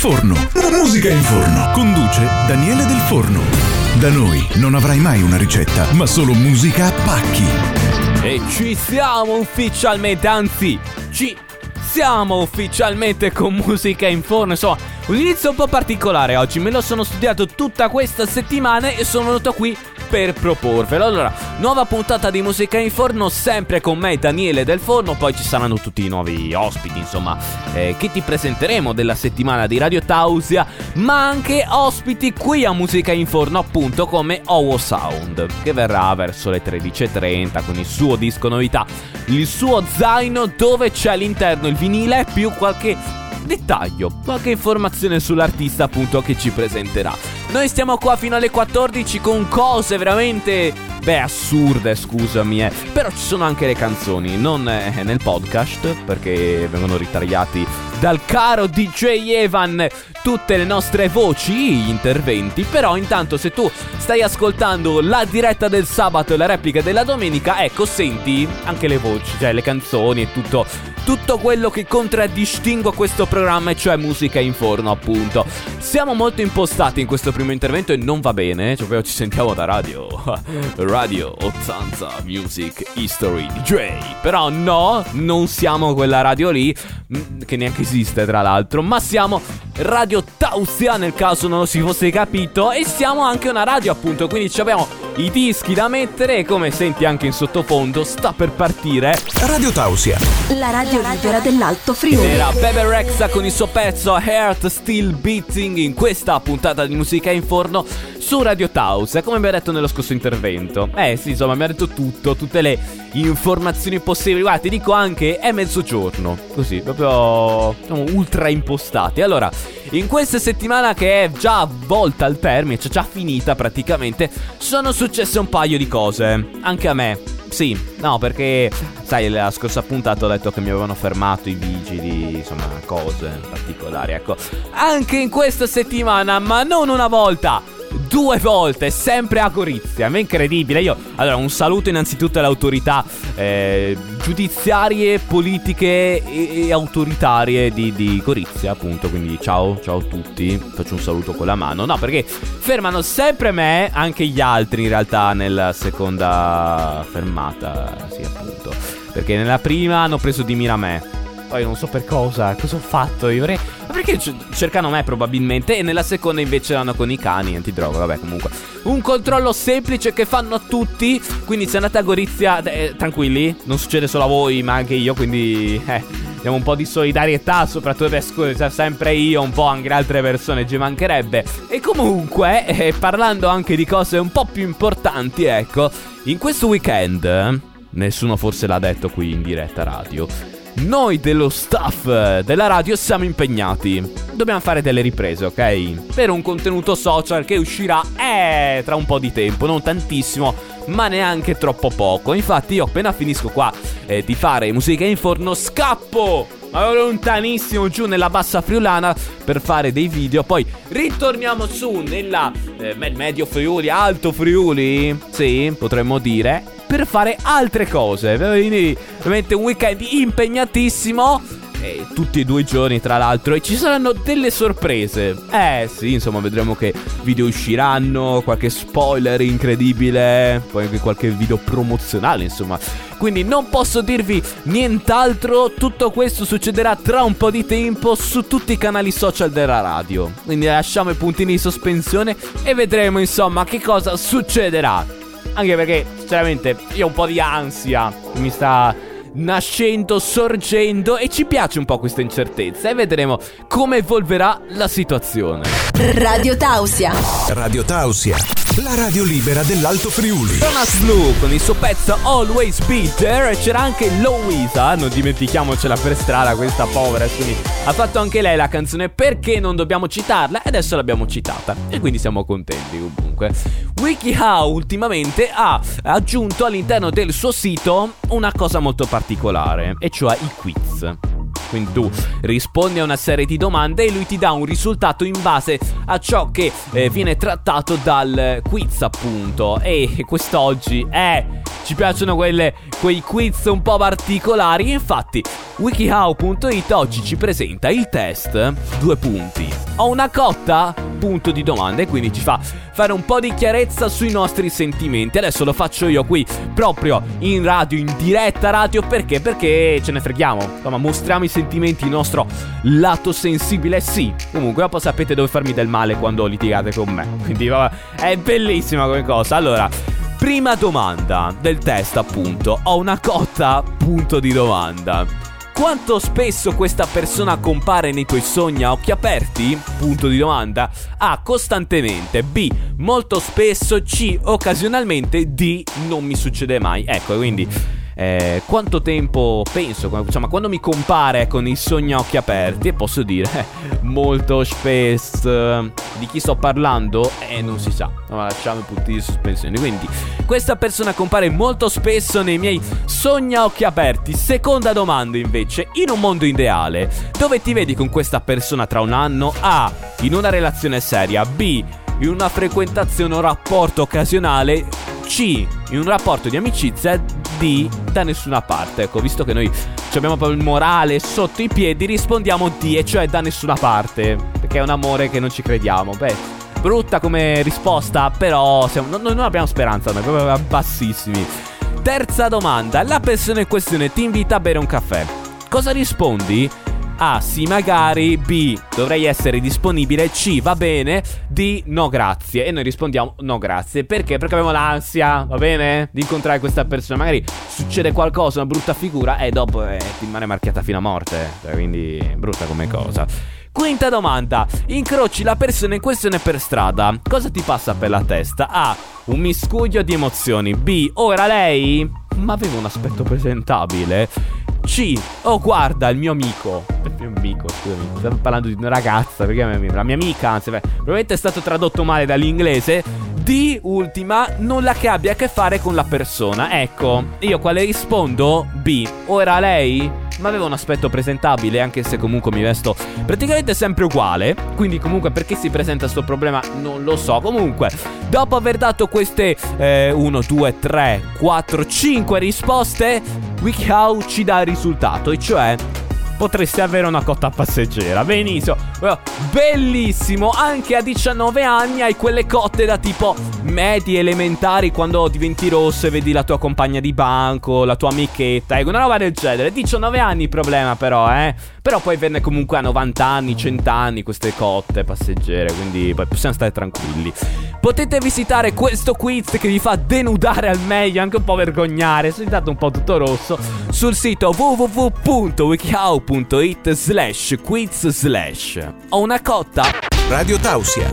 Forno. La musica in forno. Conduce Daniele Del Forno. Da noi non avrai mai una ricetta, ma solo musica a pacchi. E ci siamo ufficialmente, anzi, ci siamo ufficialmente con Musica in Forno. Insomma, un inizio un po' particolare oggi. Me lo sono studiato tutta questa settimana e sono venuto qui per proporvelo. Allora, nuova puntata di Musica in Forno, sempre con me Daniele Del Forno. Poi ci saranno tutti i nuovi ospiti, insomma, che ti presenteremo della settimana di Radio Tausia, ma anche ospiti qui a Musica in Forno, appunto, come Owo Sound, che verrà verso le 13.30 con il suo disco novità, il suo zaino, dove c'è all'interno il vinile più qualche dettaglio, qualche informazione sull'artista, appunto, che ci presenterà. Noi stiamo qua fino alle 14 con cose veramente, assurde, scusami, però ci sono anche le canzoni, non nel podcast, perché vengono ritagliati dal caro DJ Evan tutte le nostre voci, gli interventi. Però intanto, se tu stai ascoltando la diretta del sabato e la replica della domenica, ecco, senti anche le voci, cioè le canzoni e tutto quello che contraddistingue questo programma, e cioè Musica in Forno, appunto. Siamo molto impostati in questo primo intervento e non va bene, cioè ci sentiamo da Radio 80 Music History DJ. Però no, non siamo quella radio lì, che neanche esiste tra l'altro, ma siamo Radio Tausia, nel caso non lo si fosse capito, e siamo anche una radio, appunto, quindi abbiamo i dischi da mettere e, come senti anche in sottofondo, sta per partire Radio Tausia, la radio libera dell'Alto Friuli. Era Bebe Rexha con il suo pezzo Heart Still Beating in questa puntata di Musica in Forno su Radio Tausia, come vi ho detto nello scorso intervento. Sì, insomma, mi ha detto tutte le informazioni possibili. Guarda, ti dico anche, è mezzogiorno, così, proprio, diciamo, ultra impostati. Allora, in questa settimana che è già volta al termine, cioè già finita praticamente, sono successe un paio di cose, anche a me. Sì, no, perché, sai, la scorsa puntata ho detto che mi avevano fermato i vigili, insomma, cose particolari, ecco. Anche in questa settimana, ma non una volta, 2 volte, sempre a Gorizia. Ma è incredibile. Io, allora, un saluto innanzitutto alle autorità giudiziarie, politiche e autoritarie di Gorizia, appunto. Quindi ciao a tutti, faccio un saluto con la mano. No, perché fermano sempre me, anche gli altri in realtà, nella seconda fermata. Sì, appunto, perché nella prima hanno preso di mira me, poi non so per cosa ho fatto io, perché cercano me probabilmente, e nella seconda invece l'hanno con i cani antidroga. Vabbè, comunque un controllo semplice che fanno a tutti, quindi se andate a Gorizia tranquilli, non succede solo a voi ma anche io, quindi diamo un po' di solidarietà, soprattutto sempre io, un po' anche le altre persone, ci mancherebbe. E comunque parlando anche di cose un po' più importanti, ecco, in questo weekend, nessuno forse l'ha detto qui in diretta radio, noi dello staff della radio siamo impegnati, dobbiamo fare delle riprese, ok? Per un contenuto social che uscirà tra un po' di tempo, non tantissimo ma neanche troppo poco. Infatti io appena finisco qua di fare Musica in Forno scappo, ma lontanissimo, giù nella bassa friulana, per fare dei video. Poi ritorniamo su nella medio Friuli, alto Friuli, sì, potremmo dire, per fare altre cose. Quindi ovviamente un weekend impegnatissimo, tutti e 2 giorni tra l'altro, e ci saranno delle sorprese. Sì, insomma, vedremo che video usciranno, qualche spoiler incredibile, poi anche qualche video promozionale, insomma. Quindi non posso dirvi nient'altro, tutto questo succederà tra un po' di tempo su tutti i canali social della radio, quindi lasciamo i puntini di sospensione e vedremo, insomma, che cosa succederà. Anche perché, sinceramente, io ho un po' di ansia, mi sta nascendo, sorgendo, e ci piace un po' questa incertezza, e vedremo come evolverà la situazione. Radio Tausia. Radio Tausia, la radio libera dell'Alto Friuli. Jonas Blue con il suo pezzo Always Be There. C'era anche Louisa, non dimentichiamocela per strada, questa povera, quindi ha fatto anche lei la canzone Perché non dobbiamo citarla, e adesso l'abbiamo citata, e quindi siamo contenti comunque. WikiHow ultimamente ha aggiunto all'interno del suo sito una cosa molto particolare, e cioè i quiz. Quindi tu rispondi a una serie di domande e lui ti dà un risultato in base a ciò che viene trattato dal quiz, appunto. E quest'oggi ci piacciono quei quiz un po' particolari. Infatti WikiHow.it oggi ci presenta il test 2 punti. Ho una cotta? Punto di domanda. E quindi ci fa fare un po' di chiarezza sui nostri sentimenti. Adesso lo faccio io qui, proprio in radio, in diretta radio. Perché? Perché ce ne freghiamo. Insomma, mostriamo i sentimenti, il nostro lato sensibile. Sì, comunque dopo sapete dove farmi del male quando litigate con me. Quindi vabbè, è bellissima come cosa. Allora, prima domanda del test, appunto. Ho una cotta? Punto di domanda. Quanto spesso questa persona compare nei tuoi sogni a occhi aperti? Punto di domanda. A. Costantemente. B. Molto spesso. C. Occasionalmente. D. Non mi succede mai. Ecco, quindi quanto tempo penso, insomma, quando mi compare con i sogni a occhi aperti, e posso dire molto spesso. Di chi sto parlando? Non si sa. Ma lasciamo i punti di sospensione. Quindi questa persona compare molto spesso nei miei sogni a occhi aperti. Seconda domanda invece: in un mondo ideale, dove ti vedi con questa persona tra un anno? A. In una relazione seria. B. In una frequentazione o rapporto occasionale. C. In un rapporto di amicizia. D. Da nessuna parte. Ecco, visto che noi abbiamo proprio il morale sotto i piedi, rispondiamo D, e cioè da nessuna parte, perché è un amore che non ci crediamo. Beh, brutta come risposta, però noi non abbiamo speranza, noi proprio bassissimi. Terza domanda: la persona in questione ti invita a bere un caffè. Cosa rispondi? A. Sì, magari. B. Dovrei essere disponibile. C. Va bene. D. No, grazie. E noi rispondiamo no, grazie. Perché? Perché abbiamo l'ansia, va bene? Di incontrare questa persona. Magari succede qualcosa, una brutta figura, e dopo ti rimane marchiata fino a morte. Cioè, quindi brutta come cosa. Quinta domanda: incroci la persona in questione per strada. Cosa ti passa per la testa? A. Un miscuglio di emozioni. B. Oh, era lei? Ma aveva un aspetto presentabile. C. Oh, guarda, il mio amico. Il mio amico, scusami. Stavo parlando di una ragazza, perché la mia amica, anzi, probabilmente è stato tradotto male dall'inglese. D. Ultima: nulla che abbia a che fare con la persona. Ecco, io quale rispondo? B. O era lei? Ma aveva un aspetto presentabile, anche se comunque mi vesto praticamente sempre uguale. Quindi comunque perché si presenta sto problema non lo so. Comunque, dopo aver dato queste 1, 2, 3, 4, 5 risposte, WikiHow ci dà il risultato, e cioè potresti avere una cotta passeggera. Benissimo, bellissimo. Anche a 19 anni hai quelle cotte da tipo medie elementari, quando diventi rosso e vedi la tua compagna di banco, la tua amichetta, una roba del genere. 19 anni problema, però però puoi averne comunque a 90 anni, 100 anni queste cotte passeggere. Quindi possiamo stare tranquilli. Potete visitare questo quiz che vi fa denudare al meglio, anche un po' vergognare, sono diventato un po' tutto rosso, sul sito www.wikihow.it/quiz/ Ho una cotta. Radio Tausia,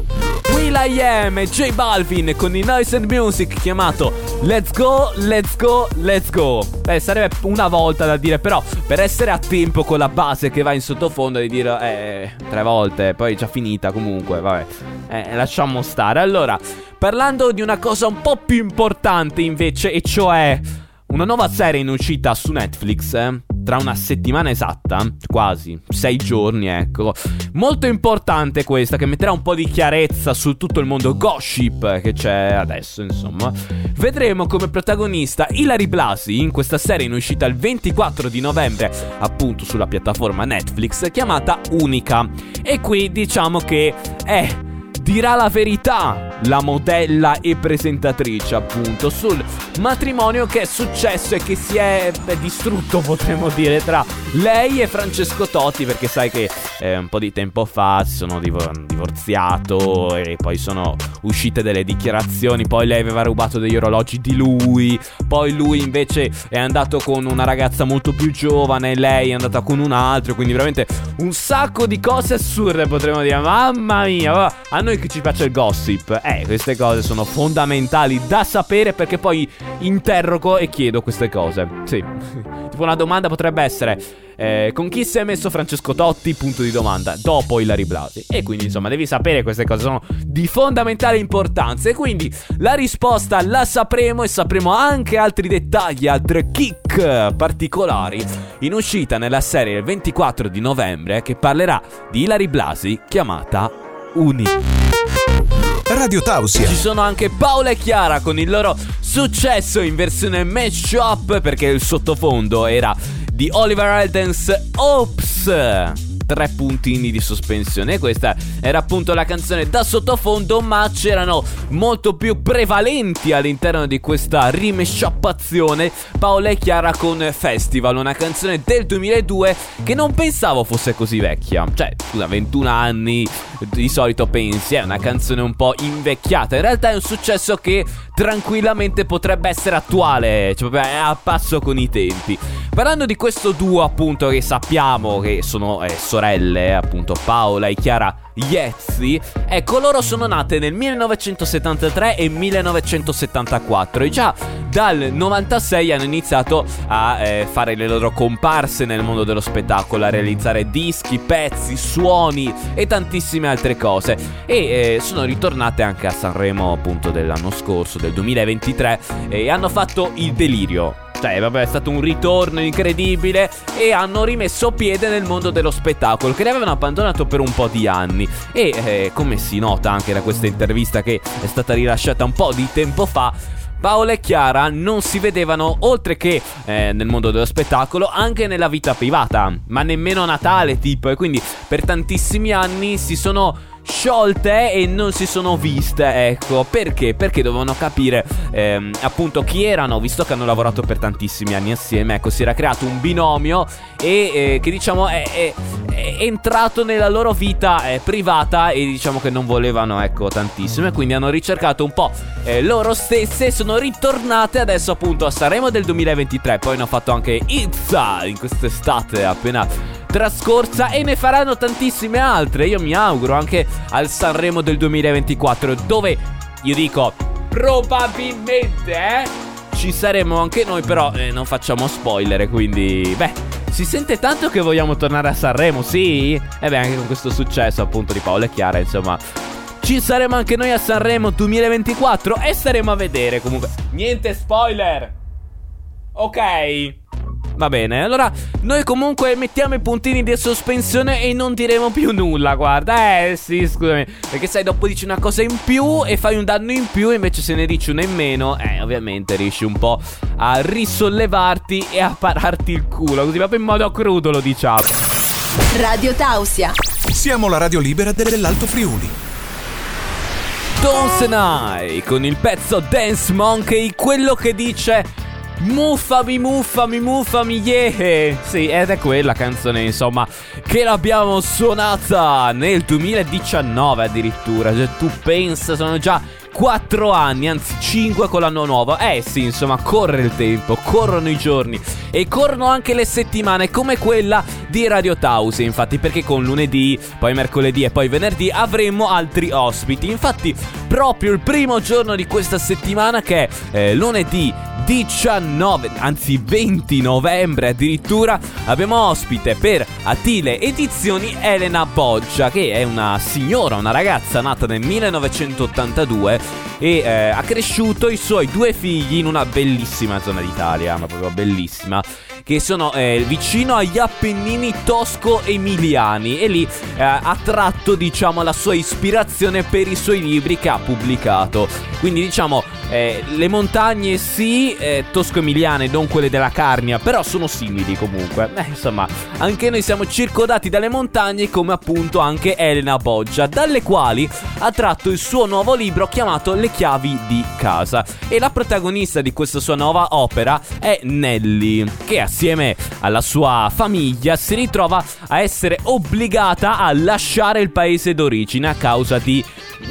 Will I Am e J Balvin con i Noise and Music, chiamato Let's Go, Let's Go, Let's Go. Sarebbe una volta da dire, però per essere a tempo con la base che va in sottofondo, di dire 3 volte, poi è già finita comunque, vabbè, lasciamo stare. Allora, parlando di una cosa un po' più importante invece, e cioè una nuova serie in uscita su Netflix, tra una settimana esatta, quasi 6 giorni, ecco. Molto importante questa, che metterà un po' di chiarezza su tutto il mondo gossip che c'è adesso, insomma. Vedremo come protagonista Ilary Blasi in questa serie in uscita il 24 di novembre, appunto sulla piattaforma Netflix, chiamata Unica. E qui diciamo che dirà la verità la modella e presentatrice, appunto, sul matrimonio che è successo e che si è distrutto, potremmo dire, tra lei e Francesco Totti, perché sai che un po' di tempo fa si sono divorziato e poi sono uscite delle dichiarazioni. Poi lei aveva rubato degli orologi di lui, poi lui invece è andato con una ragazza molto più giovane e lei è andata con un altro. Quindi veramente un sacco di cose assurde, potremmo dire. Mamma mia, a noi che ci piace il gossip, queste cose sono fondamentali da sapere, perché poi interrogo e chiedo queste cose. Sì. Tipo una domanda potrebbe essere con chi si è messo Francesco Totti? Punto di domanda. Dopo Ilary Blasi. E quindi insomma devi sapere, queste cose sono di fondamentale importanza. E quindi la risposta la sapremo, e sapremo anche altri dettagli, altre kick particolari in uscita nella serie del 24 di novembre che parlerà di Ilary Blasi, chiamata Unica. Radio Tausia. Ci sono anche Paola e Chiara con il loro successo in versione mashup, perché il sottofondo era di Oliver Heldens, Oops! 3 puntini di sospensione. Questa era appunto la canzone da sottofondo, ma c'erano molto più prevalenti all'interno di questa rimesciappazione Paola e Chiara con Festival, una canzone del 2002 che non pensavo fosse così vecchia. Cioè, scusa, 21 anni di solito pensi è una canzone un po' invecchiata. In realtà è un successo che tranquillamente potrebbe essere attuale, cioè è a passo con i tempi. Parlando di questo duo appunto che sappiamo che sono sorelle, appunto Paola e Chiara Iezzi, ecco, loro sono nate nel 1973 e 1974 e già dal 96 hanno iniziato a fare le loro comparse nel mondo dello spettacolo, a realizzare dischi, pezzi, suoni e tantissime altre cose, e sono ritornate anche a Sanremo appunto dell'anno scorso, del 2023, e hanno fatto il delirio. Cioè, vabbè, è stato un ritorno incredibile e hanno rimesso piede nel mondo dello spettacolo che ne avevano abbandonato per un po' di anni. E come si nota anche da questa intervista che è stata rilasciata un po' di tempo fa, Paola e Chiara non si vedevano, oltre che nel mondo dello spettacolo, anche nella vita privata, ma nemmeno a Natale tipo, e quindi per tantissimi anni si sono sciolte e non si sono viste. Ecco perché? Perché dovevano capire appunto chi erano, visto che hanno lavorato per tantissimi anni assieme. Ecco, si era creato un binomio e che diciamo è entrato nella loro vita privata, e diciamo che non volevano, ecco, tantissimo, e quindi hanno ricercato un po' loro stesse e sono ritornate adesso appunto a Sanremo del 2023. Poi hanno fatto anche Izza in quest'estate appena trascorsa e ne faranno tantissime altre. Io mi auguro anche al Sanremo del 2024, dove io dico probabilmente ci saremo anche noi, però non facciamo spoiler, quindi si sente tanto che vogliamo tornare a Sanremo, sì? E beh, anche con questo successo appunto di Paola e Chiara, insomma, ci saremo anche noi a Sanremo 2024 e staremo a vedere. Comunque niente spoiler, ok? Va bene, allora noi comunque mettiamo i puntini di sospensione e non diremo più nulla, guarda. Sì, scusami, perché sai, dopo dici una cosa in più e fai un danno in più, invece se ne dici una in meno, ovviamente riesci un po' a risollevarti e a pararti il culo, così proprio in modo crudo lo diciamo. Radio Tausia. Siamo la radio libera dell'Alto Friuli. Tones and I con il pezzo Dance Monkey, quello che dice muffami, muffami, muffami, yeah! Sì, ed è quella canzone, insomma, che l'abbiamo suonata nel 2019 addirittura. Cioè, tu pensa, sono già 4 anni, anzi 5 con l'anno nuovo. Sì, insomma, corre il tempo, corrono i giorni e corrono anche le settimane, come quella di Radio Tausia, infatti, perché con lunedì, poi mercoledì e poi venerdì avremo altri ospiti. Infatti, proprio il primo giorno di questa settimana, che è lunedì 19, anzi 20 novembre addirittura, abbiamo ospite per Attile Edizioni Elena Boggia, che è una signora, una ragazza nata nel 1982 e ha cresciuto i suoi 2 figli in una bellissima zona d'Italia, ma proprio bellissima, che sono vicino agli Appennini tosco-emiliani, e lì ha tratto, diciamo, la sua ispirazione per i suoi libri che ha pubblicato. Quindi diciamo le montagne sì, tosco-emiliane, non quelle della Carnia, però sono simili comunque. Insomma, anche noi siamo circondati dalle montagne, come appunto anche Elena Boggia, dalle quali ha tratto il suo nuovo libro chiamato Le Chiavi di Casa, e la protagonista di questa sua nuova opera è Nelly, che assieme alla sua famiglia si ritrova a essere obbligata a lasciare il paese d'origine a causa di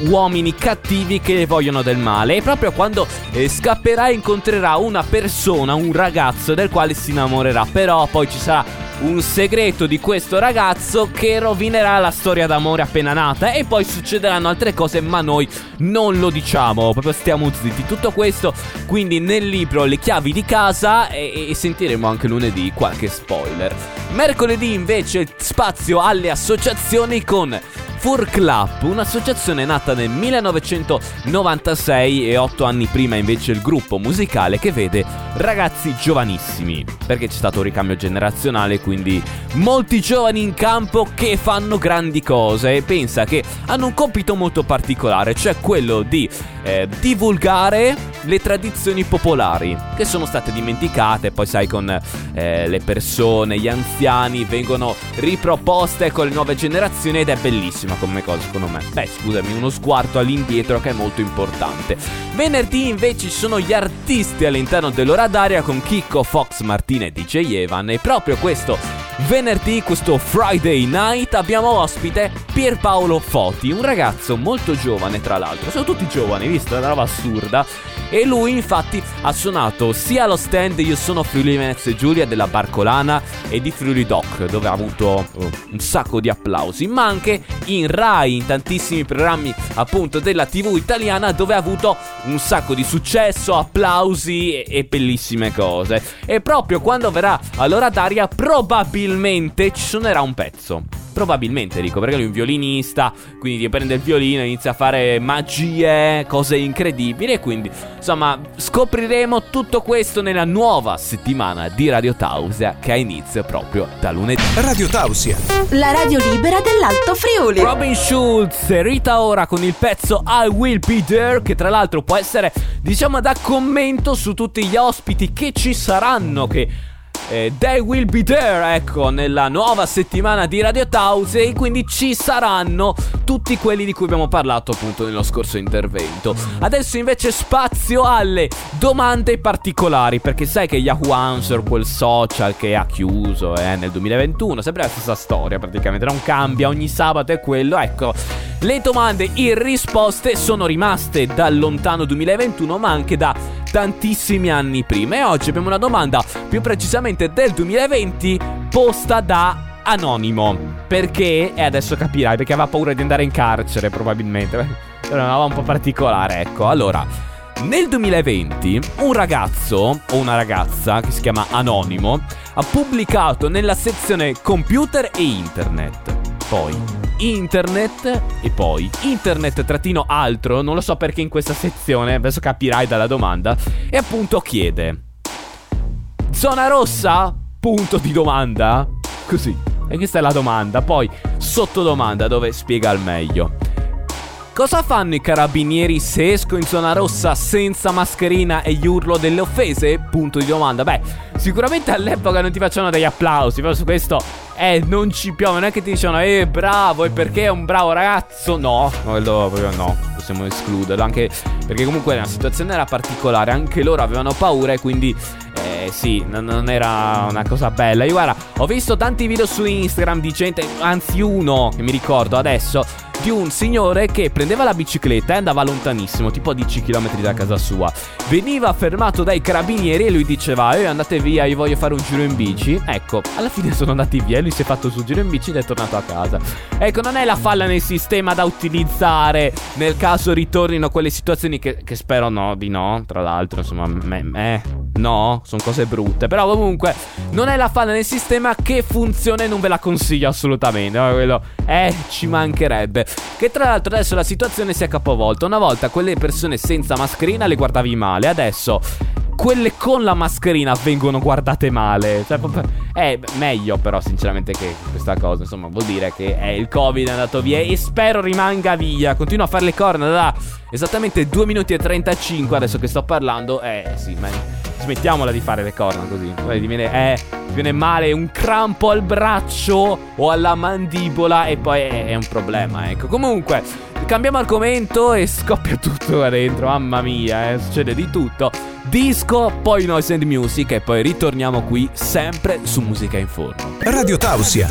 uomini cattivi che vogliono del male. E proprio quando scapperà incontrerà una persona, un ragazzo del quale si innamorerà. Però poi ci sarà un segreto di questo ragazzo che rovinerà la storia d'amore appena nata. E poi succederanno altre cose, ma noi non lo diciamo, proprio stiamo zitti. Tutto questo quindi nel libro Le Chiavi di Casa, e sentiremo anche lunedì qualche spoiler. Mercoledì invece spazio alle associazioni con Four Club, un'associazione nata nel 1996 e 8 anni prima invece il gruppo musicale che vede ragazzi giovanissimi, perché c'è stato un ricambio generazionale, quindi molti giovani in campo che fanno grandi cose. E pensa che hanno un compito molto particolare, cioè quello di divulgare le tradizioni popolari che sono state dimenticate. Poi sai, con le persone, gli anziani, vengono riproposte con le nuove generazioni ed è bellissimo. Ma come cosa, secondo me? Beh, scusami, uno sguardo all'indietro che è molto importante. Venerdì invece ci sono gli artisti all'interno dell'ora d'aria con Kiko, Fox, Martina e DJ Evan. E proprio questo venerdì, questo Friday night, abbiamo ospite Pierpaolo Foti, un ragazzo molto giovane tra l'altro. Sono tutti giovani, visto? È una roba assurda. E lui infatti ha suonato sia allo stand Io Sono Friuli Venezia Giulia della Barcolana e di Friuli Doc, dove ha avuto un sacco di applausi, ma anche in Rai, in tantissimi programmi appunto della TV italiana, dove ha avuto un sacco di successo, applausi e bellissime cose. E proprio quando verrà all'ora d'aria probabilmente ci suonerà un pezzo. Probabilmente, dico, perché lui è un violinista, quindi prende il violino e inizia a fare magie, cose incredibili. E quindi, insomma, scopriremo tutto questo nella nuova settimana di Radio Tausia, che ha inizio proprio da lunedì. Radio Tausia, la radio libera dell'Alto Friuli. Robin Schulz e Rita Ora con il pezzo I Will Be There, che tra l'altro può essere, diciamo, da commento su tutti gli ospiti che ci saranno, che They Will Be There, ecco, nella nuova settimana di Radio Tausia. E quindi ci saranno tutti quelli di cui abbiamo parlato appunto nello scorso intervento. Adesso invece spazio alle domande particolari, perché sai che Yahoo Answer, quel social che ha chiuso nel 2021, sempre la stessa storia praticamente, non cambia, ogni sabato è quello, ecco. Le domande irrisposte sono rimaste dal lontano 2021, ma anche da tantissimi anni prima. E oggi abbiamo una domanda più precisamente del 2020 posta da Anonimo. Perché? E adesso capirai, perché aveva paura di andare in carcere probabilmente. Era una roba un po' particolare, ecco. Allora, nel 2020 un ragazzo o una ragazza che si chiama Anonimo ha pubblicato nella sezione computer e internet, poi internet e poi internet trattino altro, non lo so perché in questa sezione, adesso capirai dalla domanda. E appunto chiede: zona rossa? Punto di domanda. Così. E questa è la domanda. Poi sottodomanda, dove spiega al meglio cosa fanno i carabinieri se esco in zona rossa senza mascherina e gli urlo delle offese? Punto di domanda. Beh, sicuramente all'epoca non ti facevano degli applausi, però su questo non ci piove, non è che ti dicevano bravo, e perché è un bravo ragazzo. No, quello proprio no, possiamo escluderlo, anche perché comunque la situazione era particolare, anche loro avevano paura e quindi sì, non era una cosa bella. Io, guarda, ho visto tanti video su Instagram di gente, anzi uno che mi ricordo adesso, di un signore che prendeva la bicicletta e andava lontanissimo, tipo a 10 km da casa sua. Veniva fermato dai carabinieri e lui diceva: andate via, io voglio fare un giro in bici. Ecco, alla fine sono andati via e lui si è fatto il suo giro in bici ed è tornato a casa. Ecco, non è la falla nel sistema da utilizzare nel caso ritornino quelle situazioni che spero no, di no, tra l'altro, insomma, no, sono cose brutte. Però comunque non è la falla nel sistema che funziona e non ve la consiglio assolutamente. Quello ci mancherebbe. Che tra l'altro adesso la situazione si è capovolta. Una volta quelle persone senza mascherina le guardavi male, adesso quelle con la mascherina vengono guardate male. Cioè, è meglio però sinceramente che questa cosa, insomma, vuol dire che il Covid è andato via e spero rimanga via. Continua a fare le corna da esattamente 2 minuti e 35 adesso che sto parlando. Sì, ma smettiamola di fare le corna così. Viene male un crampo al braccio o alla mandibola e poi è un problema, ecco. Comunque, cambiamo argomento e scoppia tutto da dentro, mamma mia, succede di tutto. Disco, poi Noise and Music e poi ritorniamo qui sempre su Musica in Forno. Radio Tausia.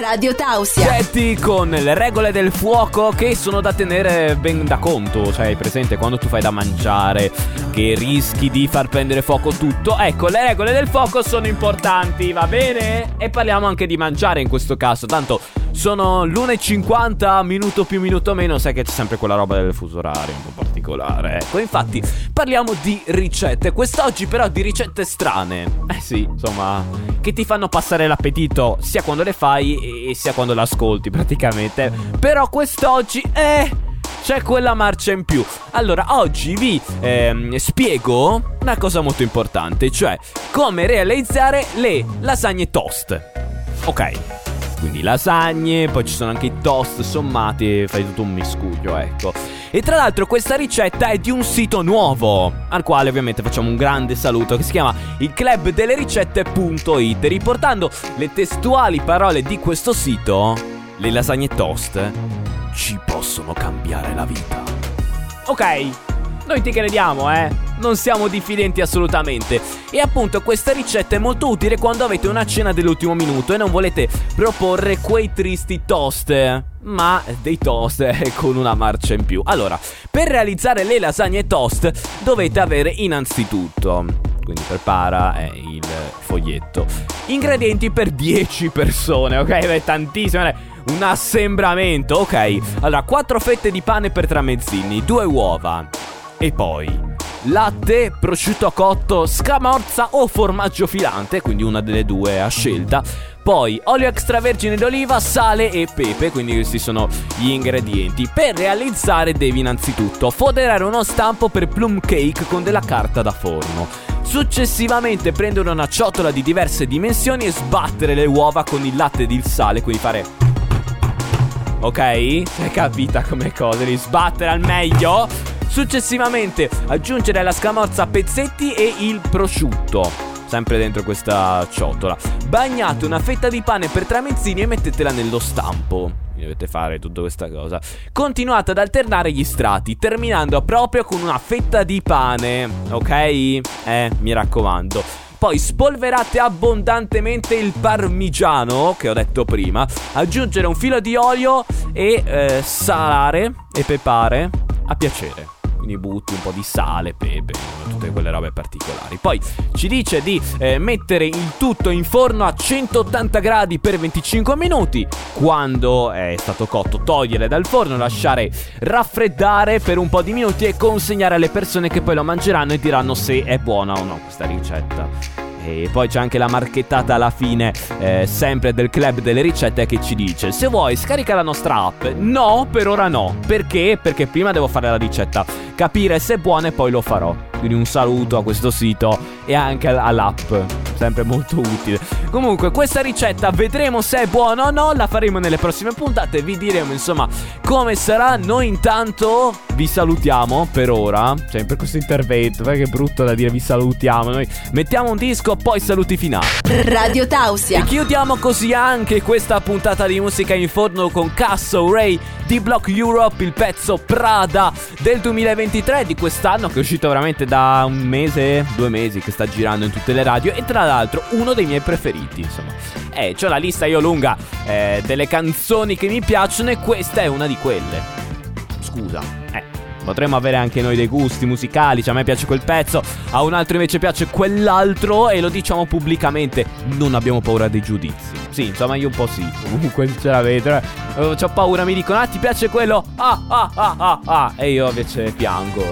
Radio Tausia. Oggetti con le regole del fuoco che sono da tenere ben da conto. Cioè, hai presente quando tu fai da mangiare che rischi di far prendere fuoco tutto? Ecco, le regole del fuoco sono importanti, va bene? E parliamo anche di mangiare in questo caso. Tanto sono l'1.50, minuto più minuto meno. Sai che c'è sempre quella roba del fuso orario un po' particolare. Ecco, infatti parliamo di ricette quest'oggi, però di ricette strane. Eh sì, insomma, che ti fanno passare l'appetito sia quando le fai e sia quando le ascolti praticamente. Però quest'oggi c'è quella marcia in più. Allora, oggi vi spiego una cosa molto importante, cioè come realizzare le lasagne toast. Ok, quindi lasagne, poi ci sono anche i toast sommati, fai tutto un miscuglio, ecco. E tra l'altro questa ricetta è di un sito nuovo, al quale ovviamente facciamo un grande saluto, che si chiama ilclubdelericette.it. Riportando le testuali parole di questo sito, le lasagne toast ci possono cambiare la vita. Ok, noi ti crediamo, non siamo diffidenti assolutamente. E appunto questa ricetta è molto utile quando avete una cena dell'ultimo minuto e non volete proporre quei tristi toast, ma dei toast con una marcia in più. Allora, per realizzare le lasagne toast dovete avere innanzitutto, quindi prepara il foglietto, ingredienti per 10 persone, ok? Beh, tantissime, un assembramento, ok? Allora, 4 fette di pane per tramezzini, 2 uova. E poi latte, prosciutto cotto, scamorza o formaggio filante, quindi una delle due a scelta. Poi olio extravergine d'oliva, sale e pepe, quindi questi sono gli ingredienti. Per realizzare devi innanzitutto foderare uno stampo per plum cake con della carta da forno. Successivamente prendere una ciotola di diverse dimensioni e sbattere le uova con il latte ed il sale, quindi fare... Ok? Si è capita come cosa, di sbattere al meglio... Successivamente aggiungere alla scamorza pezzetti e il prosciutto, sempre dentro questa ciotola. Bagnate una fetta di pane per tramezzini e mettetela nello stampo. Dovete fare tutta questa cosa. Continuate ad alternare gli strati, terminando proprio con una fetta di pane, ok? Mi raccomando. Poi spolverate abbondantemente il parmigiano, che ho detto prima. Aggiungere un filo di olio e salare e pepare a piacere. Quindi butti un po' di sale, pepe, tutte quelle robe particolari. Poi ci dice di mettere il tutto in forno a 180 gradi per 25 minuti. Quando è stato cotto, togliere dal forno, lasciare raffreddare per un po' di minuti e consegnare alle persone che poi lo mangeranno e diranno se è buona o no questa ricetta. E poi c'è anche la marchettata alla fine, sempre del Club delle Ricette, che ci dice: se vuoi scarica la nostra app. No, per ora no. Perché? Perché prima devo fare la ricetta, capire se è buona e poi lo farò. Quindi un saluto a questo sito e anche all'app, sempre molto utile. Comunque questa ricetta vedremo se è buona o no, la faremo nelle prossime puntate, vi diremo insomma come sarà. Noi intanto vi salutiamo per ora, cioè per questo intervento, perché è brutto da dire vi salutiamo. Noi mettiamo un disco, poi saluti finali. Radio Tausia. E chiudiamo così anche questa puntata di Musica in Forno con Casso Ray di Block Europe, il pezzo Prada del 2023 di quest'anno, che è uscito veramente da un mese, 2 mesi, che sta girando in tutte le radio. E tra l'altro uno dei miei preferiti, insomma. C'ho la lista io lunga delle canzoni che mi piacciono, e questa è una di quelle. Scusa, potremmo avere anche noi dei gusti musicali, cioè a me piace quel pezzo, a un altro invece piace quell'altro, e lo diciamo pubblicamente, non abbiamo paura dei giudizi. Sì, insomma, io un po' sì, comunque ce l'avete, c'ho paura, mi dicono: ah, ti piace quello? Ah. E io invece piango,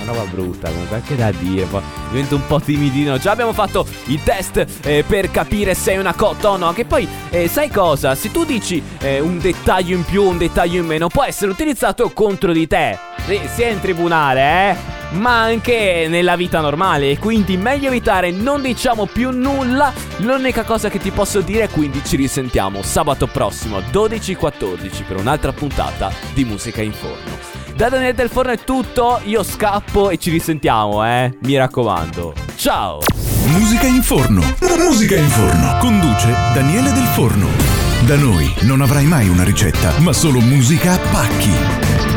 Una roba brutta, comunque, anche da dire, poi divento un po' timidino. Già abbiamo fatto i test per capire se è una cotta o no. Che poi, sai cosa? Se tu dici un dettaglio in più, un dettaglio in meno, può essere utilizzato contro di te, sia in tribunale, ma anche nella vita normale. Quindi meglio evitare, non diciamo più nulla. L'unica cosa che ti posso dire, quindi ci risentiamo sabato prossimo 12-14 per un'altra puntata di Musica in Forno. Da Daniele Del Forno è tutto, io scappo e ci risentiamo, mi raccomando. Ciao! Musica in Forno. Musica in Forno. Conduce Daniele Del Forno. Da noi non avrai mai una ricetta, ma solo musica a pacchi.